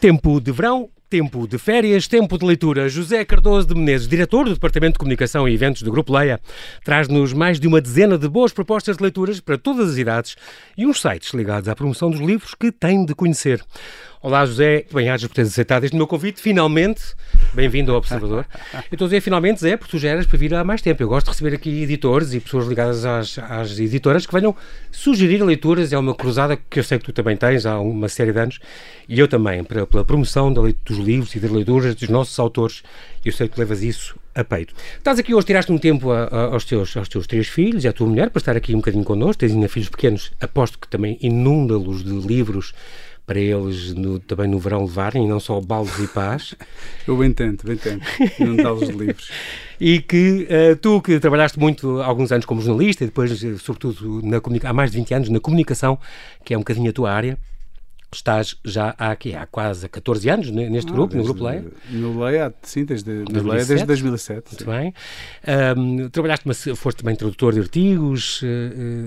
Tempo de verão, tempo de férias, tempo de leitura. José Cardoso de Menezes, diretor do Departamento de Comunicação e Eventos do Grupo LeYa, traz-nos mais de uma dezena de boas propostas de leituras para todas as idades e uns sites ligados à promoção dos livros que tem de conhecer. Olá, José. Bem-ajas por teres aceitado este meu convite. Finalmente, bem-vindo ao Observador. Eu estou a dizer finalmente, Zé, porque tu já eras para vir há mais tempo. Eu gosto de receber aqui editores e pessoas ligadas às editoras que venham sugerir leituras. É uma cruzada que eu sei que tu também tens há uma série de anos e eu também, pela promoção dos livros e das leituras dos nossos autores. Eu sei que levas isso a peito. Estás aqui hoje, tiraste um tempo aos teus três filhos e à tua mulher para estar aqui um bocadinho connosco. Tens ainda filhos pequenos. Aposto que também inunda-los de livros para eles também no verão levarem, e não só baldes e pás. Eu bem tento, não dá-los de livros. E que tu, que trabalhaste muito há alguns anos como jornalista, e depois, sobretudo, há mais de 20 anos, na comunicação, que é um bocadinho a tua área, estás já há quase 14 anos neste grupo, no Grupo LeYa? No LeYa, sim, desde 2007. Muito bem. Foste também tradutor de artigos,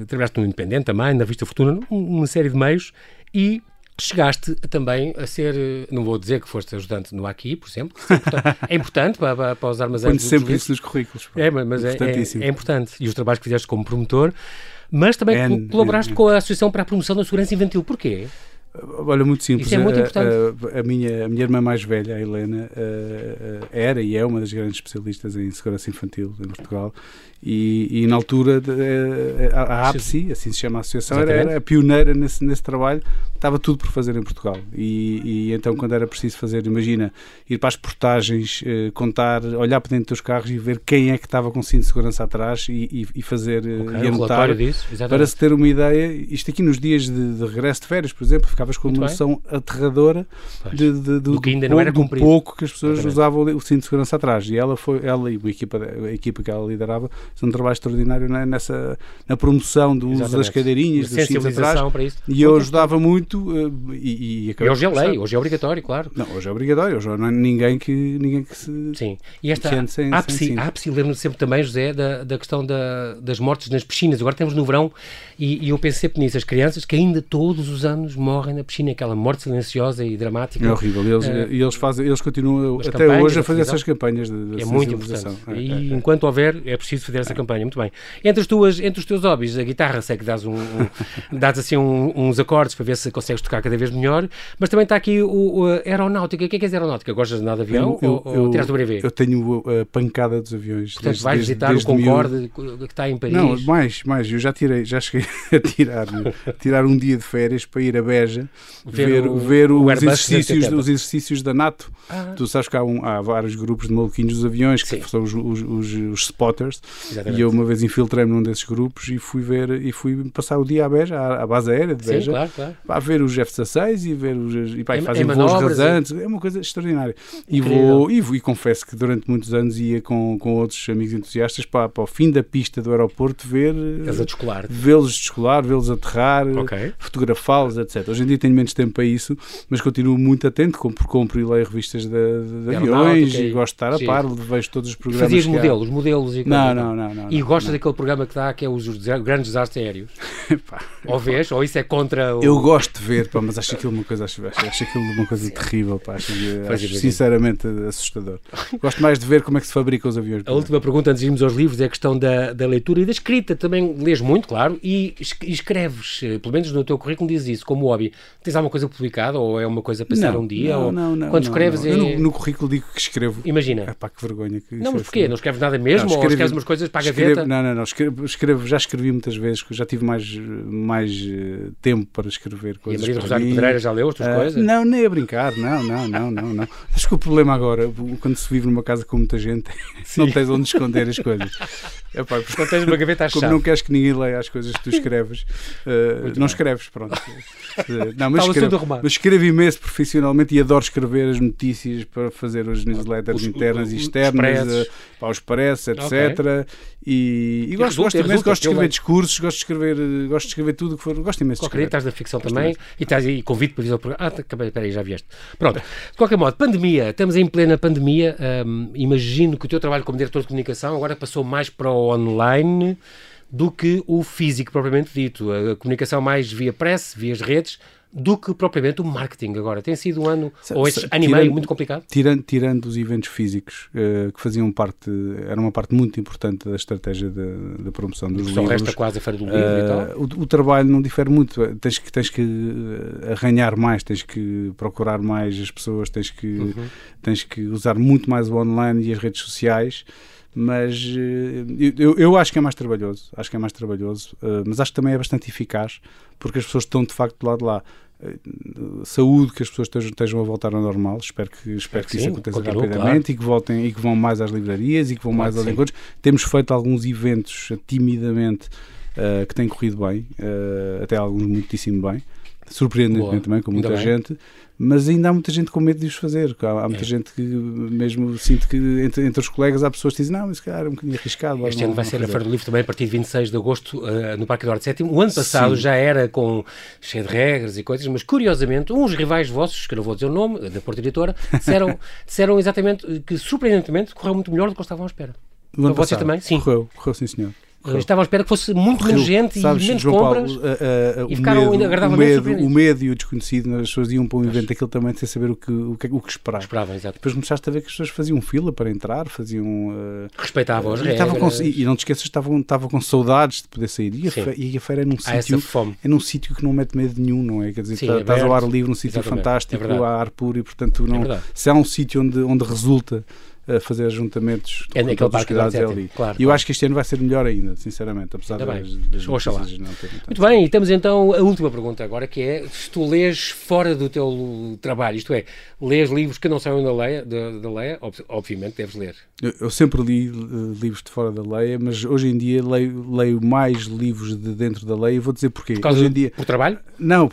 trabalhaste no Independente também, na Vista Fortuna, uma série de meios, e chegaste também a ser, não vou dizer que foste ajudante no Aqui, por exemplo, é importante para os armazéns. Põe sempre isso nos currículos. É, mas é importante. E os trabalhos que fizeste como promotor, mas também colaboraste com a Associação para a Promoção da Segurança Infantil. Porquê? Olha, muito simples. Isso é muito importante. A minha irmã mais velha, a Helena, era e é uma das grandes especialistas em segurança infantil em Portugal e na altura a APSI, assim se chama a associação, era a pioneira nesse trabalho. Estava tudo por fazer em Portugal e então quando era preciso fazer, imagina, ir para as portagens, contar, olhar para dentro dos carros e ver quem é que estava com o cinto de segurança atrás e fazer, e anotar, para se ter uma ideia. Isto aqui nos dias de regresso de férias, por exemplo, ficavas com uma noção aterradora do pouco que as pessoas usavam o cinto de segurança atrás, e ela e a equipa que ela liderava são um trabalho extraordinário na promoção do uso das cadeirinhas, dos cintos atrás, e eu ajudava muito. E hoje é lei, hoje é obrigatório, claro. Não, hoje é obrigatório, hoje não há ninguém que se... Sim, e esta APSI, lembro-me sempre também, José, da questão das mortes nas piscinas. Agora temos no verão, e eu penso sempre nisso, as crianças que ainda todos os anos morrem na piscina, aquela morte silenciosa e dramática. É horrível, eles continuam até hoje a fazer essas campanhas de é muito importante, e enquanto houver é preciso fazer essa campanha, muito bem. Entre os teus hobbies, a guitarra, sei que dás uns acordes para ver se consegues tocar cada vez melhor, mas também está aqui a aeronáutica. O que é aeronáutica? Gostas de andar de avião ou tiras do brevê? Eu tenho a pancada dos aviões. Portanto, vais visitar o Concorde que está em Paris? Não, mais. Eu já cheguei a tirar um dia de férias para ir a Beja ver os exercícios da NATO. Tu sabes que há vários grupos de maluquinhos dos aviões, que são os spotters. Exatamente. E eu uma vez infiltrei-me num desses grupos e fui passar o dia à Beja, à base aérea de Beja. Sim, claro. Ver os F-16 e ver fazem voos rasantes, é uma coisa extraordinária. E confesso que durante muitos anos ia com outros amigos entusiastas para o fim da pista do aeroporto vê-los descolar, vê-los aterrar, fotografá-los, etc. Hoje em dia tenho menos tempo para isso, mas continuo muito atento, compro e leio revistas de aviões e gosto de estar a par, vejo todos os programas. Fazias modelos e não. E gostas daquele programa que dá, que é os grandes desastres aéreos? Ou vês, ou isso é contra o... Eu gosto de ver, mas acho aquilo uma coisa terrível, acho sinceramente assustador. Gosto mais de ver como é que se fabricam os aviões. A última pergunta antes de irmos aos livros é a questão da leitura e da escrita. Também lês muito, claro, e escreves, pelo menos no teu currículo diz isso, como hobby. Tens alguma coisa publicada ou é uma coisa a passar um dia? Não. Quando escreves... Eu no currículo digo que escrevo. Imagina. Ah, pá, que vergonha. Mas porquê? Não escreves nada mesmo? Ou escreves umas coisas para a gaveta? Não. Escrevo, já escrevi muitas vezes, já tive mais tempo para escrever coisas. E a Maria Rosário Pedreira já leu as tuas coisas? Não, nem a brincar, não. Acho que o problema agora, quando se vive numa casa com muita gente, não tens onde esconder as coisas. Epá, porque tens uma gaveta à chave. Como não queres que ninguém leia as coisas que tu escreves, escreves, pronto. Mas escrevo imenso profissionalmente e adoro escrever as notícias para fazer as newsletters internas e externas, os press, etc. E gosto de escrever discursos, gosto de escrever tudo o que for, gosto imenso de escrever. Estás na ficção também, e convido para vir ao programa. Espera aí, já vieste. Pronto. De qualquer modo, pandemia, estamos em plena pandemia, imagino que o teu trabalho como diretor de comunicação agora passou mais para o online do que o físico propriamente dito, a comunicação mais via press, via as redes, do que propriamente o marketing agora. Tem sido um ano, ou este ano e meio, muito complicado? Tirando os eventos físicos, que faziam parte, era uma parte muito importante da estratégia da promoção dos livros. Só resta quase a Feira do Livro e tal. O trabalho não difere muito. Tens que arranhar mais, tens que procurar mais as pessoas, tens que usar muito mais o online e as redes sociais. Mas eu acho que é mais trabalhoso, mas acho que também é bastante eficaz, porque as pessoas estão de facto do lado de lá. Saúde que as pessoas estejam a voltar ao normal, espero que isso aconteça rapidamente, claro. E que voltem, e que vão mais às livrarias, e que vão mais aos encontros. Temos feito alguns eventos timidamente que têm corrido bem, até alguns muitíssimo bem, surpreendentemente também, com muita gente, mas ainda há muita gente com medo de os fazer. Há muita gente que, mesmo sinto que entre os colegas, há pessoas que dizem: não, mas cara, é um bocadinho arriscado. Este ano vai ser a Feira do Livro também, a partir de 26 de agosto, no Parque Eduardo VII. O ano passado já era cheio de regras e coisas, mas curiosamente, uns rivais vossos, que não vou dizer o nome, da Porta Editora, disseram exatamente que, surpreendentemente, correu muito melhor do que eles estavam à espera. Então, vocês também? Sim. Correu, sim, senhor. Eu estava à espera que fosse muito menos gente, sabes, e menos João compras, Paulo, e ficaram ainda agradavelmente surpreendidos. O medo e o desconhecido, as pessoas iam para um evento daquilo também sem saber o que esperar. Esperavam, exato. Depois começaste a ver que as pessoas faziam fila para entrar, respeitavam as regras. E não te esqueças, estavam com saudades de poder sair. E a feira é num sítio que não mete medo nenhum, não é? Quer dizer, estás ao ar livre, num sítio fantástico, há ar puro e, portanto, se há um sítio onde resulta a fazer ajuntamentos com todas as cidades ali. Claro, e eu acho que este ano vai ser melhor ainda, sinceramente, apesar das coisas não terem. Muito bem, e temos então a última pergunta agora, que é: se tu lês fora do teu trabalho, isto é, lês livros que não saem da LeYa, obviamente deves ler. Eu sempre li livros de fora da LeYa, mas hoje em dia leio mais livros de dentro da LeYa, e vou dizer porquê. Por trabalho? Não,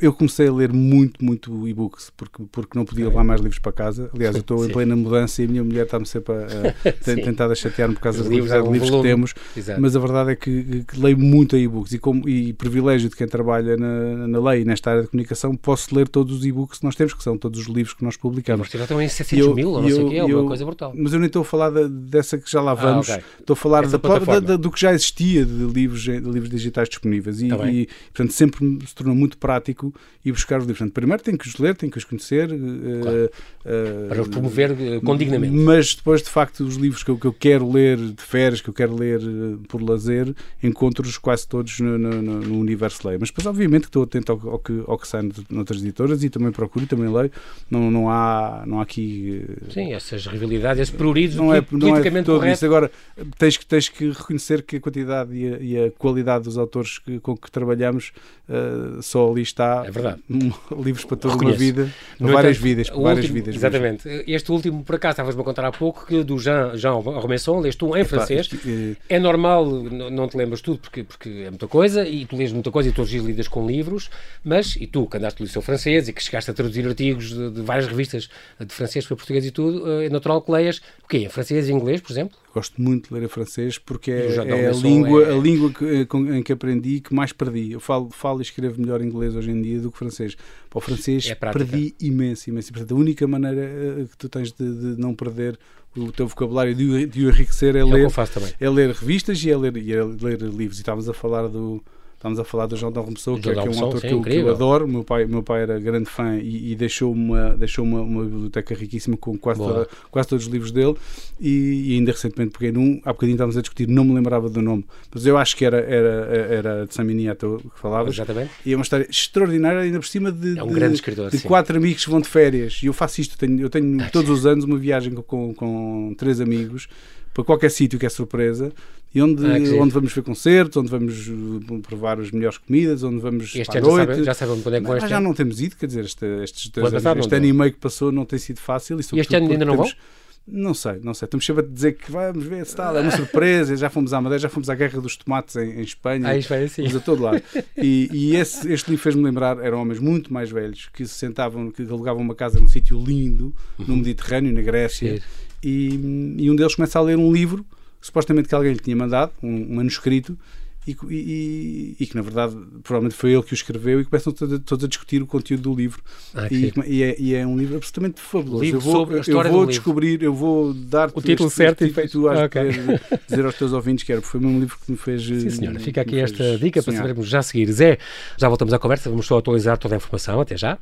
eu comecei a ler muito e-books, porque não podia levar mais livros para casa. Aliás, eu estou em plena mudança e a minha mulher está-me sempre a tentar chatear-me por causa dos livros que temos. Exato. Mas a verdade é que leio muito e-books e privilégio de quem trabalha na LeYa e nesta área de comunicação, posso ler todos os e-books que nós temos, que são todos os livros que nós publicamos. Mas já estão em 700 mil, ou não sei o que é, uma coisa brutal. Mas eu nem estou a falar dessa que já lá vamos, estou a falar do que já existia de livros digitais disponíveis e portanto sempre se tornou muito prático ir buscar os livros. Portanto, primeiro tenho que os ler, tenho que os conhecer, para os promover condignamente. Mas depois, de facto, os livros que eu quero ler de férias, que eu quero ler por lazer, encontro-os quase todos no universo LeYa. Mas depois, obviamente, que estou atento ao que sai noutras editoras e também procuro e também leio. Não há aqui... Sim, essas rivalidades, esses pruridos politicamente corretos. Agora, tens que reconhecer que a quantidade e a qualidade dos autores com que trabalhamos, só ali está. É verdade. Livros para toda uma vida, várias vidas. Exatamente. Mesmo. Este último, por acaso, estavas-me a contar há pouco, que do Jean Remenson, leste um em francês. É normal, não te lembras tudo, porque é muita coisa, e tu lês muita coisa e todos os dias lidas com livros, mas, e tu, que andaste no liceu francês e que chegaste a traduzir artigos de várias revistas de francês para português e tudo, é natural que leias o quê? Em francês e inglês, por exemplo? Gosto muito de ler em francês, porque é a língua em que aprendi e que mais perdi. Eu falo e escrevo melhor inglês hoje em dia do que francês. Para o francês perdi imenso. Portanto, a única maneira que tu tens de não perder o teu vocabulário e de o enriquecer é ler revistas e é ler livros. E estávamos a falar do João Dom Rousseau, que é um autor que eu adoro. Meu pai era grande fã e deixou uma biblioteca riquíssima com quase todos os livros dele, e ainda recentemente peguei num, há bocadinho estávamos a discutir, não me lembrava do nome, mas eu acho que era de Samini Atô que falavas. Exatamente. E é uma história extraordinária, ainda por cima de quatro amigos que vão de férias, e eu faço isto, eu tenho todos os anos uma viagem com três amigos para qualquer sítio que é surpresa, e onde vamos ver concertos, onde vamos provar as melhores comidas, onde vamos para a noite. Este ano já sabemos onde é que vai este ano. Já não temos ido, quer dizer, este ano e meio que passou não tem sido fácil. E este ano ainda não vão? Não sei. Estamos sempre a dizer que vamos ver se está, é uma surpresa. Já fomos à Madeira, já fomos à Guerra dos Tomates em Espanha. Ah, Espanha, sim. Mas a todo lado. E este livro fez-me lembrar, eram homens muito mais velhos que se sentavam, que alugavam uma casa num sítio lindo, no Mediterrâneo, na Grécia, e um deles começa a ler um livro supostamente que alguém lhe tinha mandado, um manuscrito, e que na verdade provavelmente foi ele que o escreveu, e começam todos a discutir o conteúdo do livro. É um livro absolutamente fabuloso. Livro eu vou dar-te o título certo e tu vais dizer aos teus ouvintes que era, porque foi um livro que me fez... Sim senhora, fica aqui esta dica para sabermos já a seguir. Zé, já voltamos à conversa, vamos só atualizar toda a informação, até já.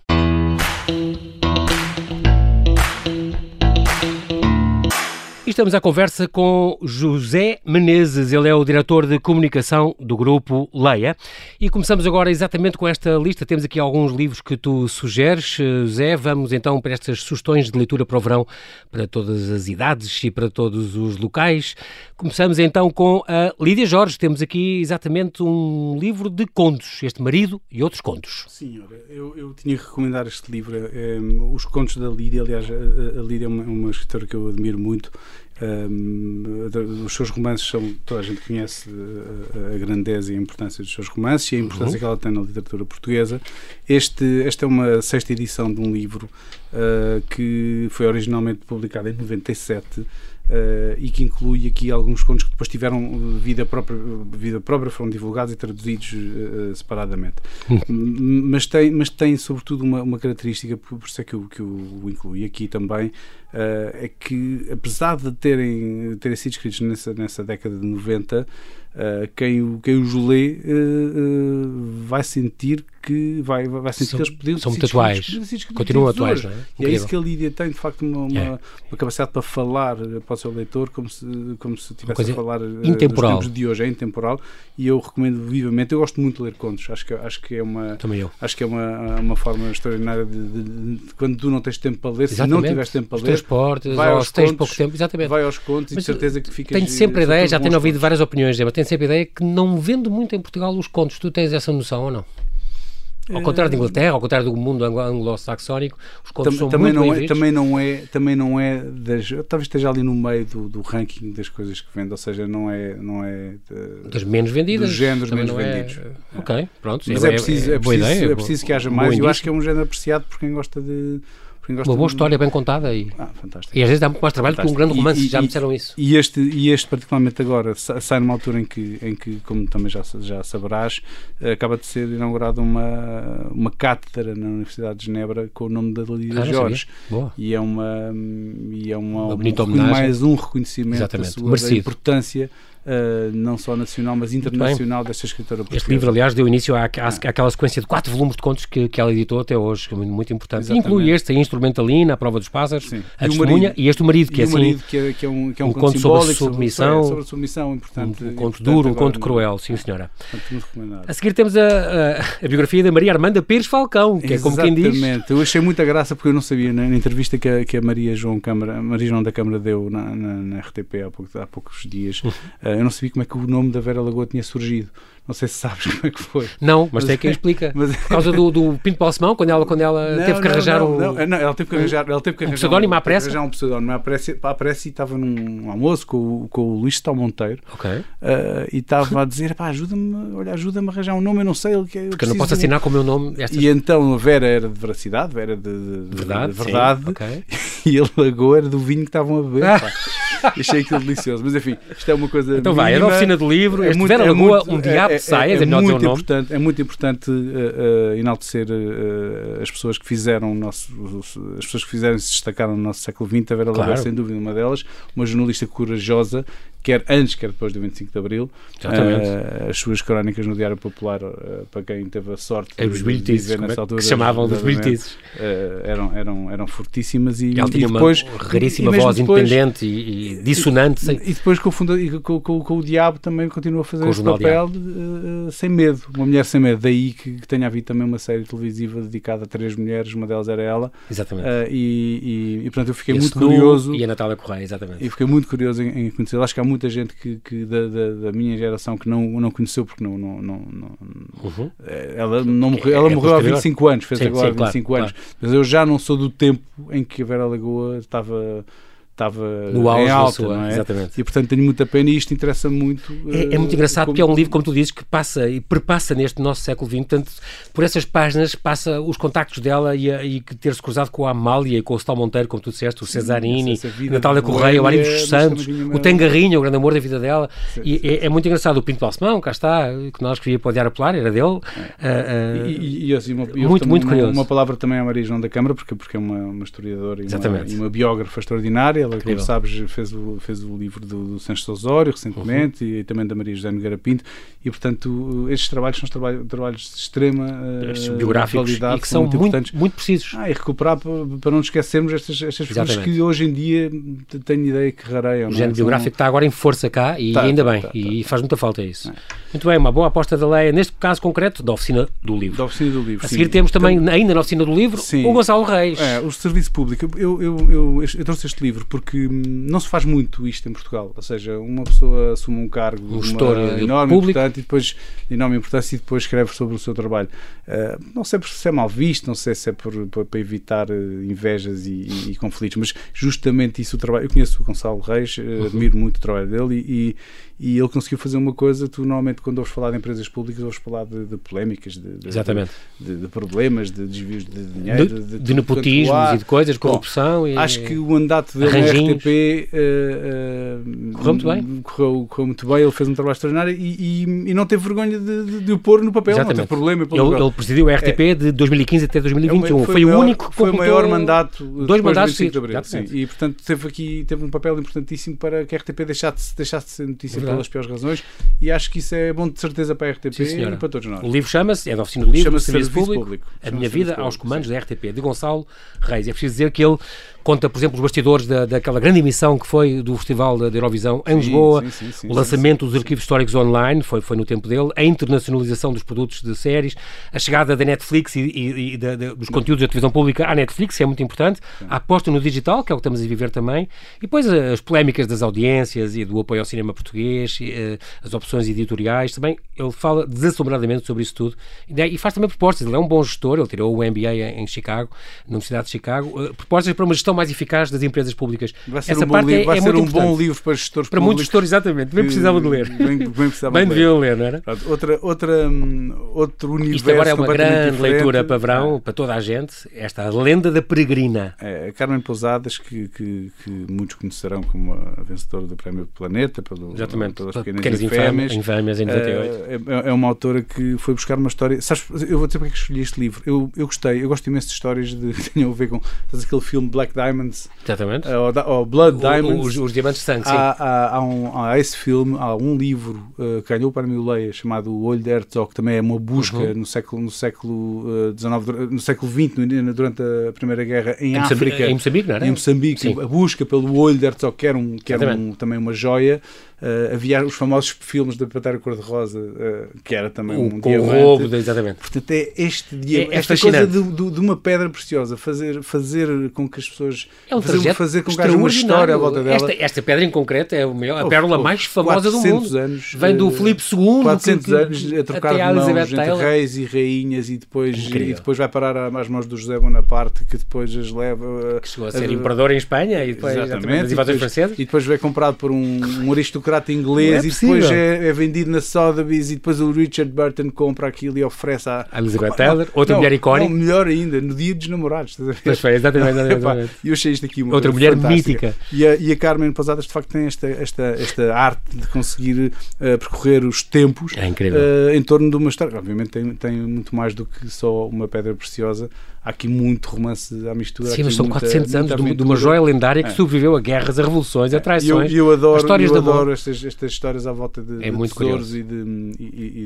Estamos à conversa com José Menezes, ele é o diretor de comunicação do Grupo LeYa, e começamos agora exatamente com esta lista. Temos aqui alguns livros que tu sugeres, José. Vamos então para estas sugestões de leitura para o verão, para todas as idades e para todos os locais. Começamos então com a Lídia Jorge, temos aqui exatamente um livro de contos, Este Marido e Outros Contos. Senhora, eu tinha que recomendar este livro, os contos da Lídia. Aliás, a Lídia é uma escritora que eu admiro muito. Os seus romances são, toda a gente conhece a grandeza e a importância dos seus romances e a importância que ela tem na literatura portuguesa. Esta é uma sexta edição de um livro que foi originalmente publicado em 97 e que inclui aqui alguns contos que depois tiveram vida própria, foram divulgados e traduzidos separadamente. Mas tem sobretudo uma característica, por isso é que eu incluí aqui também, é que apesar de terem sido escritos nessa década de 90, quem os lê vai sentir que eles podiam ser escritos, continuam atuais, não é? E é isso que a Lídia tem, de facto, uma capacidade para falar para o seu leitor como se estivesse a falar intemporal. Nos tempos de hoje, é intemporal, e eu recomendo vivamente. Eu gosto muito de ler contos, acho que é uma forma extraordinária de quando tu não tens tempo para ler, exatamente. Se não tiveres tempo para ler, vai aos contos e de certeza que ficas... Tenho sempre ideia, já tenho ouvido várias opiniões, mas tenho sempre a ideia que não vendo muito em Portugal os contos. Tu tens essa noção ou não? Ao contrário da Inglaterra, ao contrário do mundo anglo-saxónico, os contos são muito bem vistos. Também não é talvez esteja ali no meio do ranking das coisas que vende, ou seja, não é das menos vendidas, dos géneros menos vendidos. Ok, pronto. Mas é preciso que haja mais. Eu acho que é um género apreciado por quem gosta de... Uma boa história bem contada e às vezes dá muito mais trabalho que um grande romance, já me disseram isso. E este particularmente agora sai numa altura em que como também já saberás, acaba de ser inaugurada uma cátedra na Universidade de Genebra com o nome da Lídia Jorge. Boa. E é uma bonita homenagem, mais um reconhecimento da importância não só nacional, mas internacional desta escritora portuguesa. Este livro, aliás, deu início àquela sequência de 4 volumes de contos que ela editou até hoje, que é muito importante. Exatamente. Inclui este, A Instrumentalina, A Prova dos Pássaros, Sim. A Testemunha, e este O Marido, que é um conto sobre a submissão, importante, um conto duro, um conto cruel, sim senhora. A seguir temos a biografia da Maria Armanda Pires Falcão, que é como quem diz... Exatamente, eu achei muita graça porque eu não sabia, na entrevista que a Maria João da Câmara deu na RTP há poucos dias... eu não sabia como é que o nome da Vera Lagoa tinha surgido. Não sei se sabes como é que foi. Não, mas tem quem explica. Por causa do Pinto Balsemão, quando ela teve que arranjar um pseudónimo à pressa, e estava num almoço com o Luís Stal Monteiro, e estava a dizer, pá, ajuda-me a arranjar um nome, eu não sei. Porque eu não posso assinar com o meu nome. E então a Vera era de veracidade, Vera de verdade, sim, e a Lagoa era do vinho que estavam a beber, pá. Achei aquilo delicioso, mas enfim, isto é uma coisa... Então vai, era a oficina do livro, Vera Lagoa, um diabo sai, é muito importante enaltecer as pessoas que fizeram se destacaram no nosso século XX. A Vera Lagoa, sem dúvida, uma delas, uma jornalista corajosa, quer antes, quer depois do 25 de Abril. As suas crónicas no Diário Popular, para quem teve a sorte de viver nessa altura, que chamavam dos bilhetices, eram fortíssimas, e ela tinha uma raríssima voz independente e dissonante. E depois com o Diabo também continua a fazer este papel sem medo, uma mulher sem medo. Daí que tenha havido também uma série televisiva dedicada a 3 mulheres, uma delas era ela. Exatamente. E portanto eu fiquei muito curioso. E a Natália Correia, exatamente. E fiquei muito curioso em conhecê-la. Acho que há muita gente que da minha geração que não conheceu, porque ela morreu há 25 anos, fez agora 25 anos, mas eu já não sou do tempo em que a Vera Lagoa estava estava em alta, não é? Exatamente. E portanto tenho muita pena e isto interessa-me muito. É muito engraçado porque é um livro, como tu dizes, que passa e perpassa neste nosso século XX, portanto por essas páginas passa os contactos dela e ter-se cruzado com a Amália e com o Stal Monteiro, como tu disseste, o Cesarini, Natália Correia, o Arivos dos Santos, o Tengarrinha, o grande amor da vida dela. É muito engraçado. O Pinto Balsemão, cá está, que nós queria poder apelar, era dele. Muito curioso. Uma palavra também à Maria João da Câmara, porque é uma historiadora e uma biógrafa extraordinária. Ela, como sabes, fez o livro do Sanches Osório recentemente e também da Maria José Nogueira Pinto e, portanto, estes trabalhos são trabalhos de extrema biográficos qualidade, e que são muito precisos. E recuperar para não esquecermos estas figuras que hoje em dia tenho ideia que rareiam. O género biográfico está agora em força cá e ainda bem, e faz muita falta isso. Muito bem, uma boa aposta da LeYa, neste caso concreto, da Oficina do Livro. A seguir temos também, ainda na Oficina do Livro, o Gonçalo Reis. O Serviço Público. Eu trouxe este livro porque não se faz muito isto em Portugal, ou seja, uma pessoa assume um cargo de enorme importância e depois escreve sobre o seu trabalho. Não sei se é mal visto, não sei se é para evitar invejas e conflitos, mas justamente isso o trabalho. Eu conheço o Gonçalo Reis, admiro muito o trabalho dele e ele conseguiu fazer uma coisa. Tu normalmente quando ouves falar de empresas públicas ouves falar de polémicas, de problemas, de desvios de dinheiro, de nepotismos e de coisas, corrupção. Acho que o andato dele RTP correu muito bem, ele fez um trabalho extraordinário e não teve vergonha de o pôr no papel, não teve problema. Ele presidiu a RTP de 2015 até 2021, foi o único que foi o maior mandato, dois mandatos de abril, e portanto teve um papel importantíssimo para que a RTP deixasse de ser notícia pelas piores razões, e acho que isso é bom de certeza para a RTP e para todos nós. O livro é da Oficina do Livro, chama-se Serviço Público, a minha vida aos comandos da RTP, de Gonçalo Reis. É preciso dizer que ele conta, por exemplo, os bastidores daquela grande emissão que foi do Festival da Eurovisão em Lisboa, o lançamento dos arquivos históricos online, foi no tempo dele, a internacionalização dos produtos de séries, a chegada da Netflix e dos conteúdos da televisão pública à Netflix, é muito importante, a aposta no digital, que é o que estamos a viver também, e depois as polémicas das audiências e do apoio ao cinema português, as opções editoriais, também ele fala desassombradamente sobre isso tudo, e faz também propostas. Ele é um bom gestor, ele tirou o MBA em Chicago, na Universidade de Chicago, propostas para uma gestão mais eficaz das empresas públicas. Vai ser um bom livro para gestores públicos. Para muitos gestores, exatamente. Bem precisavam de ler. Bem deviam ler, não era? Pronto, outro universo. Isto agora é uma grande leitura para verão, para toda a gente, esta Lenda da Peregrina. A Carmen Posadas, que muitos conhecerão como a vencedora do Prémio Planeta, pelas Pequenas Infâmias, em 98. É uma autora que foi buscar uma história. Sabes, eu vou dizer porque é que escolhi este livro. Eu gostei, eu gosto imenso de histórias que tenham a ver com aquele filme Black Diamonds, ou Blood Diamonds, os diamantes de sangue. Há esse filme, há um livro que ganhou o Prémio LeYa chamado O Olho de Herzog, que também é uma busca no século XX, durante a Primeira Guerra em África, em Moçambique, não era? Em Moçambique, sim. A busca pelo Olho de Herzog, que era também uma joia. Havia os famosos filmes da Pantera Cor-de-Rosa, que era também um diamante. Portanto, é este diamante, esta coisa de uma pedra preciosa, fazer com que as pessoas fazer com que haja uma história à volta dela. Esta pedra em concreto é a pérola mais famosa do mundo. Vem do Filipe II, 400 anos a trocar de mãos entre reis e rainhas, e depois vai parar às mãos do José Bonaparte, que depois as leva... Que chegou a ser imperador em Espanha, e depois as invasões francesas. E depois vai comprado por um aristocrata inglês, e depois é vendido na Sotheby's, e depois o Richard Burton compra aquilo e oferece à Elizabeth Taylor, outra mulher icónica. Não, melhor ainda, no Dia dos Namorados. Pois foi, exatamente. E eu achei isto aqui uma outra mulher mítica. E a Carmen Posadas, de facto, tem esta arte de conseguir percorrer os tempos em torno de uma história. Obviamente tem muito mais do que só uma pedra preciosa. Há aqui muito romance à mistura. Sim, mas são 400 anos de uma joia lendária que sobreviveu a guerras, a revoluções, a traições. E eu adoro estas histórias à volta de tesouros e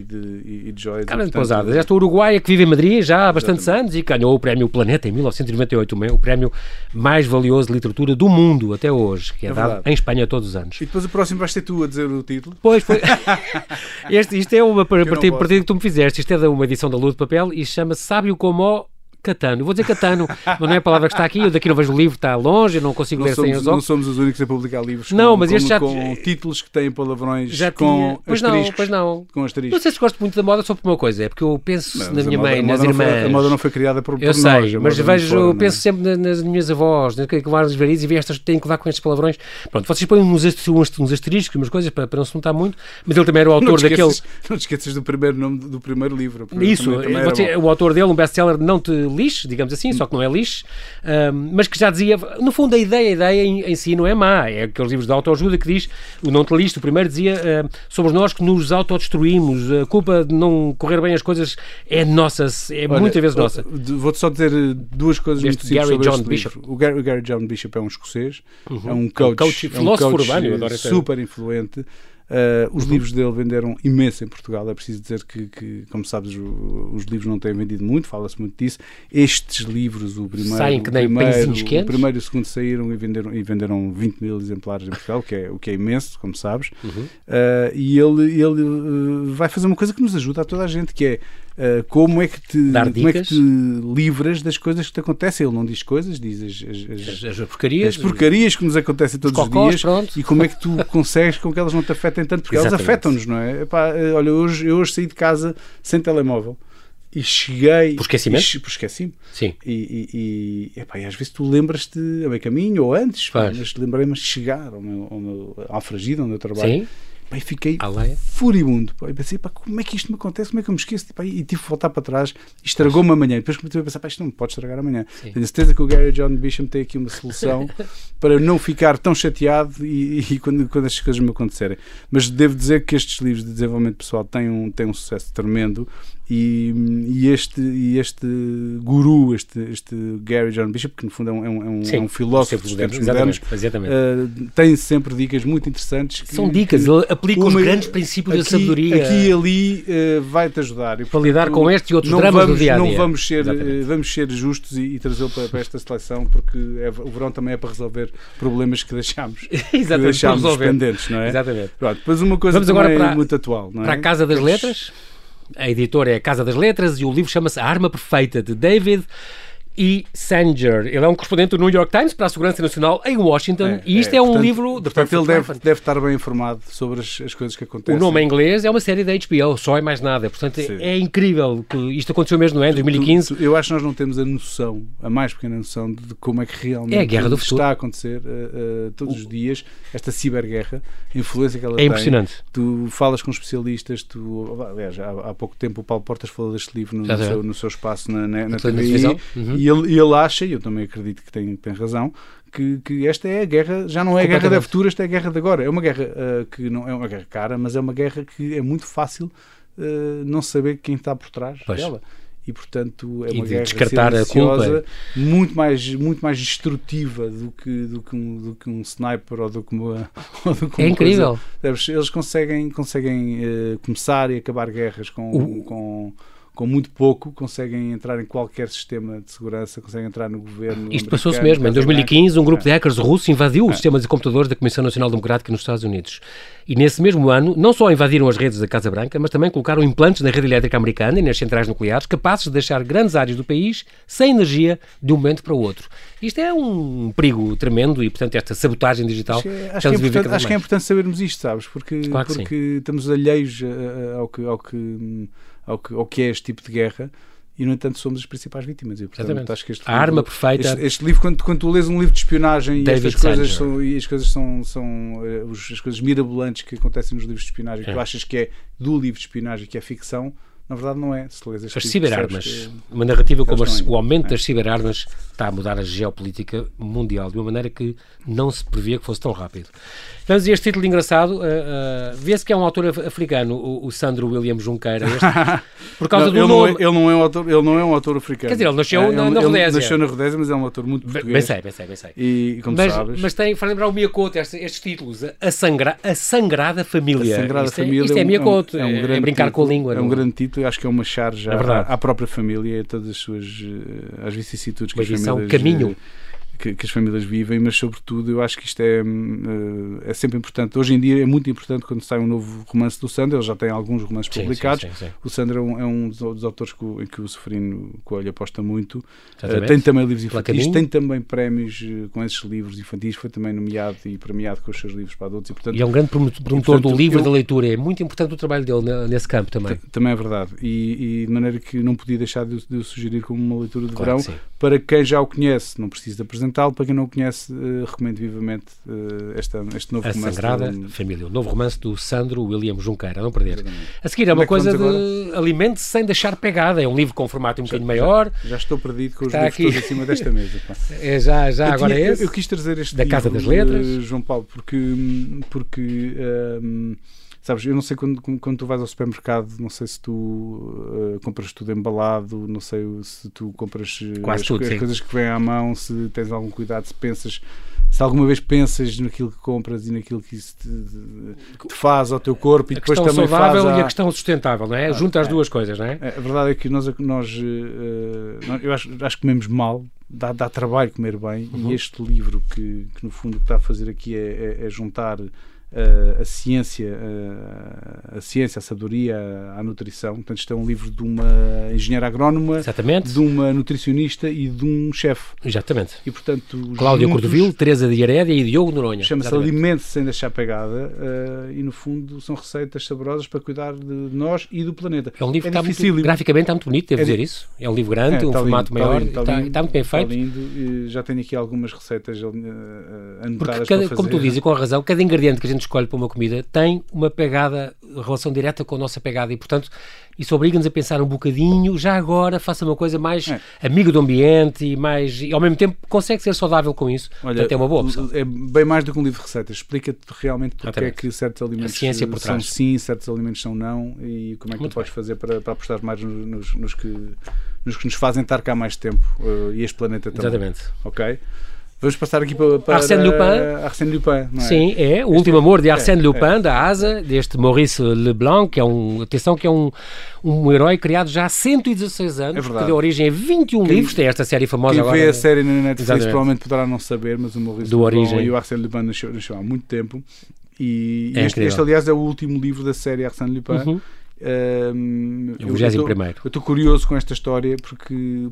de joias. Carmen Posadas, esta uruguaia que vive em Madrid já há bastantes anos e ganhou o Prémio Planeta em 1998, o prémio mais valioso de literatura do mundo até hoje, que é dado em Espanha todos os anos. E depois o próximo vais ser tu a dizer o título. Pois foi. Isto é uma partida que tu me fizeste. Isto é de uma edição da Lua de Papel e chama-se Sábio como Catano. Eu vou dizer Catano, mas não é a palavra que está aqui. Eu daqui não vejo o livro, está longe, eu não consigo ler sem os óculos. Não somos os únicos a publicar livros com títulos que têm palavrões já com asteriscos. Pois não. Não sei se gosto muito da moda, só por uma coisa, é porque eu penso na minha mãe, nas irmãs. A moda não foi criada por nós. Eu sei, mas eu penso sempre nas minhas avós, que levaram os varizes e vi estas que têm que levar com estes palavrões. Pronto, vocês põem uns asteriscos, umas coisas para não se notar muito, mas ele também era o autor daquele... Não te esqueças do primeiro nome do primeiro livro. Isso, o autor dele, um best-seller, não te lixe, digamos assim, só que não é lixe, mas que já dizia, no fundo a ideia em si não é má, é aqueles livros de autoajuda que diz, o não te lixe, o primeiro dizia, somos nós que nos autodestruímos, a culpa de não correr bem as coisas é nossa, é muitas vezes nossa. Vou-te só dizer duas coisas muito simples sobre este livro. O Gary John Bishop é um escocês, é um coach super influente. Os livros dele venderam imenso em Portugal, é preciso dizer que como sabes, os livros não têm vendido muito, fala-se muito disso. Estes livros, o primeiro e o segundo saíram e venderam 20 mil exemplares em Portugal, o que é imenso, como sabes. E ele vai fazer uma coisa que nos ajuda a toda a gente, que é como é que te livras das coisas que te acontecem. Ele não diz coisas, diz as porcarias que nos acontecem todos os dias, e como é que tu consegues com que elas não te afetem tanto, porque elas afetam-nos, não é? Epá, olha, eu hoje saí de casa sem telemóvel e cheguei... Por esquecimento? Por esqueci-me. Sim. E às vezes tu lembras-te a meio caminho ou antes, mas lembrei-me de chegar ao Alfragide, onde eu trabalho. Sim. E fiquei furibundo. E pensei, como é que isto me acontece? Como é que eu me esqueço? E tive que voltar para trás e estragou-me amanhã. E depois comecei a pensar, isto não me pode estragar amanhã. Sim. Tenho certeza que o Gary John Bishop tem aqui uma solução para não ficar tão chateado e quando estas coisas me acontecerem. Mas devo dizer que estes livros de desenvolvimento pessoal têm um sucesso tremendo. E este guru, este Gary John Bishop, que no fundo é um filósofo dos tempos modernos, tem sempre dicas muito interessantes. São dicas, ele aplica os grandes princípios da sabedoria. Aqui e ali vai-te ajudar. Para lidar com este e outros dramas do dia a dia. Não vamos ser justos e trazê-lo para esta seleção, porque o verão também é para resolver problemas que deixámos, pendentes, não é? Exatamente. Pronto, depois uma coisa também muito atual, não é? Para a Casa das Letras. A editora é a Casa das Letras e o livro chama-se A Arma Perfeita, de David E. Sanger. Ele é um correspondente do New York Times para a Segurança Nacional em Washington e isto é um livro... Portanto, ele deve estar bem informado sobre as coisas que acontecem. O nome em inglês é uma série da HBO, só é mais nada. Portanto, é incrível que isto aconteceu mesmo, não é? Em 2015. Eu acho que nós não temos a noção, a mais pequena noção, de como é que realmente está a acontecer todos os dias, esta ciberguerra, a influência que ela tem. É impressionante. Tu falas com especialistas, aliás, há pouco tempo o Paulo Portas falou deste livro no seu espaço na televisão. Ele acha, e eu também acredito que tem razão, que esta é a guerra, já não é a guerra da futura, esta é a guerra de agora. É uma guerra que não é uma guerra cara, mas é uma guerra que é muito fácil não saber quem está por trás dela. E, portanto, é uma guerra silenciosa, muito mais destrutiva do que um sniper ou do que uma... É incrível. Eles conseguem começar e acabar guerras com muito pouco, conseguem entrar em qualquer sistema de segurança, conseguem entrar no governo. Isto passou-se mesmo. Em 2015, um grupo de hackers russos invadiu o sistema de computadores da Comissão Nacional Democrática nos Estados Unidos. E nesse mesmo ano, não só invadiram as redes da Casa Branca, mas também colocaram implantes na rede elétrica americana e nas centrais nucleares, capazes de deixar grandes áreas do país sem energia de um momento para o outro. Isto é um perigo tremendo e, portanto, esta sabotagem digital... Acho que é importante sabermos isto, sabes? Porque estamos alheios ao que é este tipo de guerra e, no entanto, somos as principais vítimas. E, portanto, acho que A Arma Perfeita... Este livro, quando tu lês um livro de espionagem e as coisas mirabolantes que acontecem nos livros de espionagem, que tu achas que é do livro de espionagem, que é ficção, na verdade não é. Se lês este livro, ciberarmas. Uma narrativa como o aumento das ciberarmas está a mudar a geopolítica mundial de uma maneira que não se previa que fosse tão rápido. Vamos a este título engraçado. Vê-se que é um autor africano, o Sandro William Junqueira. Por causa do nome. Ele não é um autor africano. Quer dizer, ele nasceu na Rodésia. Ele nasceu na Rodésia, mas é um autor muito português. Bem sei. E como sabes... Mas tem, para lembrar o Mia Couto, estes títulos. A Sangrada Família. A Sangrada Família. Isto é Mia Couto. É brincar com a língua. É um grande título. Acho que é uma charge à própria família e a todas as suas... As vicissitudes que as famílias... Mas isso é um caminho... que as famílias vivem, mas sobretudo eu acho que isto é sempre importante. Hoje em dia é muito importante quando sai um novo romance do Sandro, ele já tem alguns romances publicados. Sim. O Sandro é um dos autores em que o Seferino Coelho aposta muito. Tem também livros infantis, tem também prémios com esses livros infantis, foi também nomeado e premiado com os seus livros para adultos. E, portanto, é um grande promotor do livro e da leitura, é muito importante o trabalho dele nesse campo também. Também é verdade, e de maneira que não podia deixar de o sugerir como uma leitura de verão, para quem já o conhece, não precisa de apresentá-lo, para quem não o conhece, recomendo vivamente este novo romance. A Sangrada Família, o novo romance do Sandro William Junqueira, não perder. Exatamente. A seguir é uma coisa de alimente sem deixar pegada, é um livro com formato um bocadinho maior. Já estou perdido com os livros aqui, todos acima desta mesa. É esse. Eu quis trazer este da livro, Casa das Letras, João Paulo, porque sabes, eu não sei quando tu vais ao supermercado, não sei se tu compras tudo embalado, não sei se tu compras as coisas que vêm à mão, se tens algum cuidado, se alguma vez pensas naquilo que compras e naquilo que isso te faz ao teu corpo, e a depois também faz... A questão saudável e a questão sustentável, não é? Junta as duas coisas, não é? A verdade é que nós eu acho que comemos mal, dá trabalho comer bem, e este livro que no fundo o que está a fazer aqui é juntar a ciência, a sabedoria, a nutrição. Portanto, isto é um livro de uma engenheira agrónoma, de uma nutricionista e de um chefe. Exatamente. E, portanto, Cláudio Cordovil, Teresa de Herédia e Diogo Noronha. Chama-se Alimentos Sem Deixar Pegada, e, no fundo, são receitas saborosas para cuidar de nós e do planeta. É um livro que está muito, graficamente está muito bonito, devo dizer isso. É um livro grande, um formato maior, está muito bem feito. Lindo. Já tenho aqui algumas receitas anotadas. Porque, como tu dizes, e com a razão, cada ingrediente que a gente escolhe para uma comida tem uma pegada, relação direta com a nossa pegada, e portanto isso obriga-nos a pensar um bocadinho, já agora faça uma coisa mais amiga do ambiente e ao mesmo tempo consegue ser saudável com isso. Olha, portanto, é uma boa opção. É bem mais do que um livro de receitas, explica-te realmente porque é que certos alimentos são sim, certos alimentos são não, e como é que podes fazer para apostar mais nos que nos fazem estar cá mais tempo, e este planeta também. Exatamente. Ok? Vamos passar aqui para Arsène Lupin, não é? Sim, é O Último Amor de Arsène Lupin, da Asa, deste Maurice Leblanc, que é um herói criado já há 116 anos, que deu origem a 21 livros, tem esta série famosa agora. Quem vê a série na Netflix provavelmente poderá não saber, mas o Maurice Leblanc e o Arsène Lupin nasceu há muito tempo, e este aliás é o último livro da série Arsène Lupin. Eu estou curioso com esta história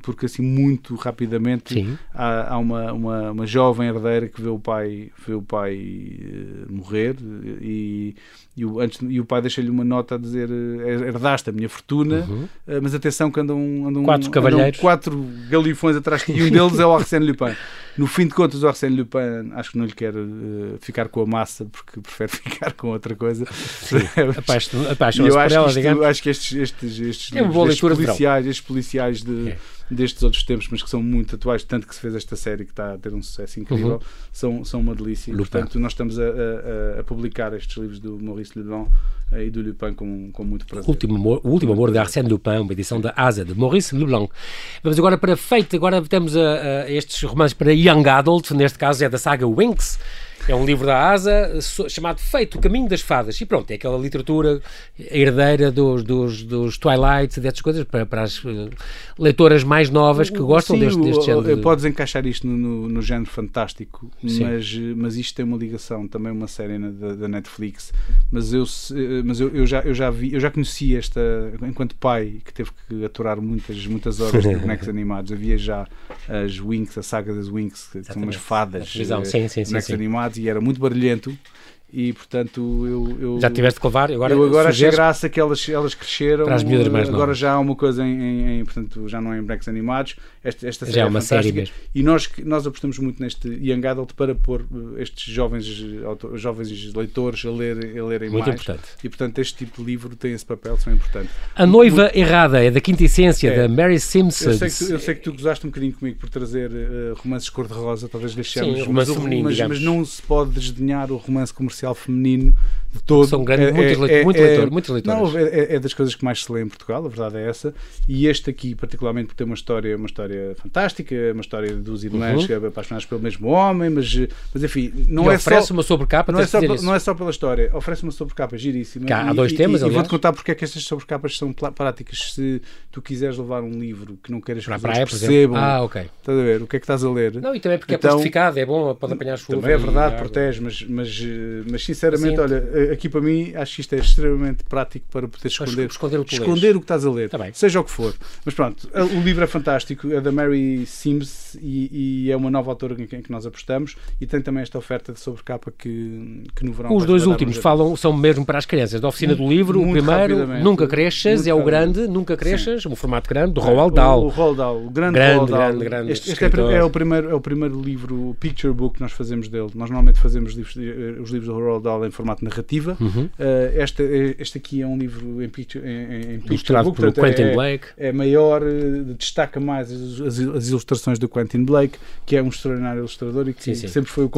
porque assim muito rapidamente há uma jovem herdeira que vê o pai morrer, e o pai deixa-lhe uma nota a dizer: herdaste a minha fortuna, mas atenção que andam quatro galifões atrás de ti, e um deles é o Arsène Lupin. No fim de contas, o Arsène Lupin acho que não lhe quer ficar com a massa, porque prefere ficar com outra coisa. Apaixonou-se por ela. Eu acho que estes policiais destes outros tempos, mas que são muito atuais, tanto que se fez esta série que está a ter um sucesso incrível, são uma delícia. E, portanto, nós estamos a publicar estes livros do Maurice Leblanc e do Lupin com muito prazer. O último amor de Arsène Lupin, uma edição da Asa, de Maurice Leblanc. Vamos agora para Fate, agora temos estes romances para Young Adult, neste caso é da saga Winx. É um livro da Asa chamado Feito, o Caminho das Fadas. E pronto, é aquela literatura herdeira dos Twilight, dessas coisas, para as leitoras mais novas que gostam deste género. Podes encaixar isto no género fantástico, mas isto tem uma ligação, também uma série da Netflix. Mas eu já conheci esta, enquanto pai, que teve que aturar muitas horas de bonecos animados. Havia já as Winx, a saga das Winx, que são umas fadas de bonecos animados, e era muito barulhento, e portanto eu já tiveste que levar, agora achei graça que elas cresceram, agora já há uma coisa portanto, já não é em bonecos animados, esta série já é uma série mesmo. E nós apostamos muito neste Young Adult para pôr estes jovens leitores a lerem muito mais, importante. E portanto este tipo de livro tem esse papel tão importante. A Noiva Errada é da Quinta Essência, da Mary Simpson. Eu sei que tu gozaste um bocadinho comigo por trazer romances cor-de-rosa, talvez deixemos, mas não se pode desdenhar o romance comercial feminino todo. São grandes, muitos leitores. Não, é das coisas que mais se lê em Portugal, a verdade é essa. E este aqui, particularmente, porque tem uma história fantástica, uma história dos irmãos apaixonados pelo mesmo homem, mas enfim, não é só... oferece uma sobrecapa, não é só pela história, oferece uma sobrecapa giríssima. Há dois temas, aliás. E vou-te contar porque é que estas sobrecapas são práticas. Se tu quiseres levar um livro que não queiras que percebam, estás a ver, o que é que estás a ler. Não, e também porque é plastificado, é bom, pode apanhar as chuvas. Também é verdade, protege, mas sinceramente, olha, aqui para mim, acho que isto é extremamente prático para poder esconder o que estás a ler, seja o que for. Mas pronto, o livro é fantástico, é da Mary Simpson e é uma nova autora em que nós apostamos, e tem também esta oferta de sobrecapa que no verão... Os dois últimos são mesmo para as crianças, da oficina do livro, o primeiro, Nunca Cresces, é o grande, Nunca Cresces, um formato grande, do Roald Dahl. O Roald Dahl, o grande Roald Dahl. Este é o primeiro livro, picture book, que nós fazemos dele. Nós normalmente fazemos os livros do Roald Dahl em formato narrativa. Este aqui é um livro em picture book, pelo Quentin Blake. É maior, destaca mais as ilustrações do Quentin Blake, que é um extraordinário ilustrador e que sempre foi o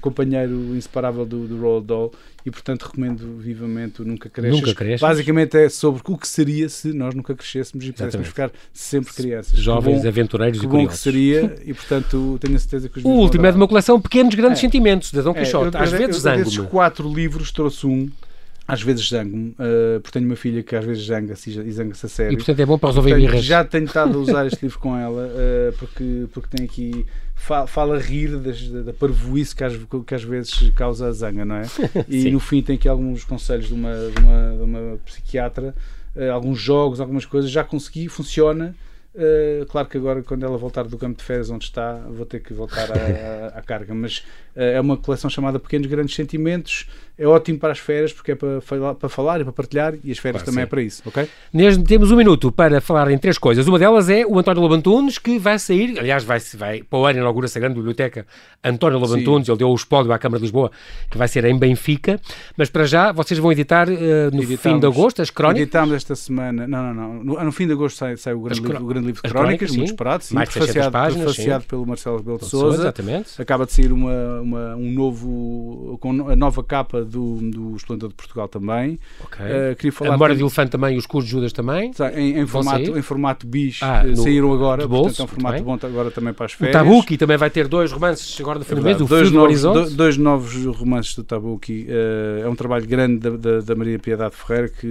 companheiro inseparável do Roald Dahl. E, portanto, recomendo vivamente o Nunca Cresces. Nunca Cresces. Basicamente é sobre o que seria se nós nunca crescêssemos e pudéssemos ficar sempre crianças. Jovens, aventureiros e curiosos. Que seria, e, portanto, tenho a certeza que... O último é de uma coleção, Pequenos Grandes Sentimentos, da Dom Quixote. Às vezes zango-me. Desses 4 livros trouxe um. Às vezes zango-me, porque tenho uma filha que às vezes zanga-se e zanga-se a sério. E, portanto, é bom para resolver birras. Já tenho estado a usar este livro com ela, porque tem aqui... Fala rir da parvoíce que às vezes causa a zanga, não é? E no fim tem aqui alguns conselhos de uma psiquiatra, alguns jogos, algumas coisas. Já consegui, funciona. Claro que agora, quando ela voltar do campo de férias onde está, vou ter que voltar à carga, mas é uma coleção chamada Pequenos Grandes Sentimentos. É ótimo para as férias, porque é para falar e para partilhar, e as férias também é para isso, ok? Neste temos um minuto para falar em 3 coisas. Uma delas é o António Lobantunes, que vai sair, aliás, vai para o ano inaugura-se a grande biblioteca António Lobantunes, ele deu o espólio à Câmara de Lisboa, que vai ser em Benfica, mas para já vocês vão editar fim de agosto as crónicas? Editámos esta semana, no fim de agosto sai o grande livro de crónicas, muito esperado, prefaciado pelo Marcelo Rebelo de Sousa, acaba de sair a nova capa do Esplendor de Portugal também. Queria falar a Memória de Elefante também e os Cursos de Judas também. Em formato bis saíram agora, portanto é um formato bom agora também para as férias. O Tabuki também vai ter 2 romances agora no fim do mês, o Fio do Horizonte. 2 novos romances do Tabuki. É um trabalho grande da Maria Piedade Ferreira, que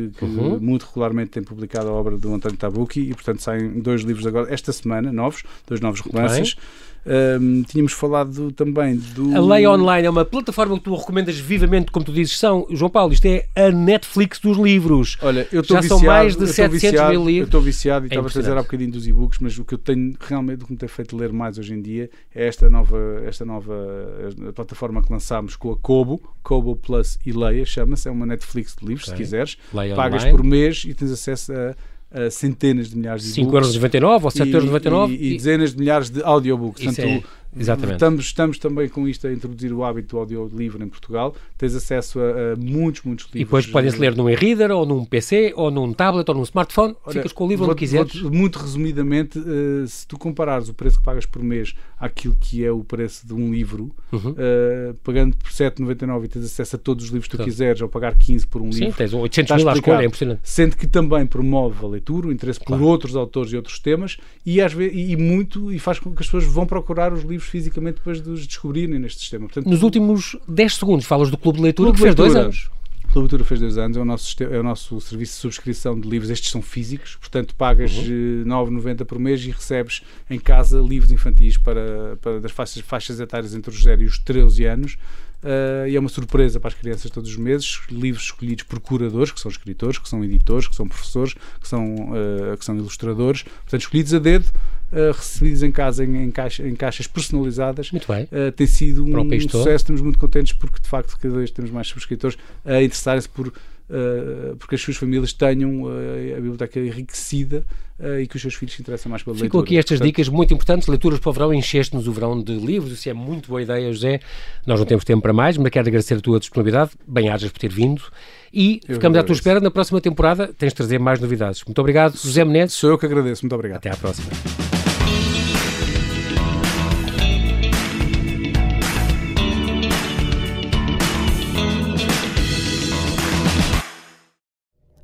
muito regularmente tem publicado a obra do António Tabuki, e portanto saem 2 livros agora, esta semana, 2 novos romances. Tínhamos falado também do... A Leia Online é uma plataforma que tu recomendas vivamente, como tu dizes, João Paulo, isto é a Netflix dos livros. Olha, eu estou viciado. Já são mais de 700 mil livros. Eu estou viciado e estava a dizer há bocadinho dos e-books, mas o que eu tenho realmente, o que me tem feito ler mais hoje em dia é esta nova plataforma que lançámos com a Kobo Plus e Leia, chama-se, é uma Netflix de livros, se quiseres. Leia pagas online por mês e tens acesso a centenas de milhares de e-books, €5,99 ou €7,99 e dezenas de milhares de audiobooks. Exatamente. Estamos também com isto a introduzir o hábito do audiolivro em Portugal. Tens acesso a muitos livros. E depois podem-se ler num e-reader, ou num PC, ou num tablet, ou num smartphone. Ficas com o livro onde quiseres. Muito resumidamente, se tu comparares o preço que pagas por mês àquilo que é o preço de um livro, pagando por €7,99 e tens acesso a todos os livros que tu quiseres, ou pagar 15 por um livro. Sim, tens 800 mil à escolha, é impressionante. Sendo que também promove a leitura, o interesse por outros autores e outros temas, e faz com que as pessoas vão procurar os livros fisicamente depois de os descobrirem neste sistema. Portanto, nos últimos 10 segundos falas do Clube de Leitura, que fez 2 anos. O Clube de Leitura fez 2 anos, é o nosso serviço de subscrição de livros, estes são físicos, portanto pagas €9,90 por mês e recebes em casa livros infantis para das faixas etárias entre os 0 e os 13 anos. E é uma surpresa para as crianças todos os meses, livros escolhidos por curadores, que são escritores, que são editores, que são professores, que são ilustradores, portanto escolhidos a dedo, recebidos em casa em caixas personalizadas. Muito bem. Tem sido um sucesso, estamos muito contentes porque de facto cada vez temos mais subscritores a interessarem-se porque as suas famílias tenham a biblioteca enriquecida e que os seus filhos se interessam mais pela leitura. Ficou aqui estas dicas muito importantes, leituras para o verão, encheste-nos o verão de livros, isso é muito boa ideia, José. Nós não temos tempo para mais, mas quero agradecer a tua disponibilidade, bem-ajas por ter vindo, e ficamos à tua espera na próxima temporada, tens de trazer mais novidades. Muito obrigado, José Menezes. Sou eu que agradeço, muito obrigado. Até à próxima.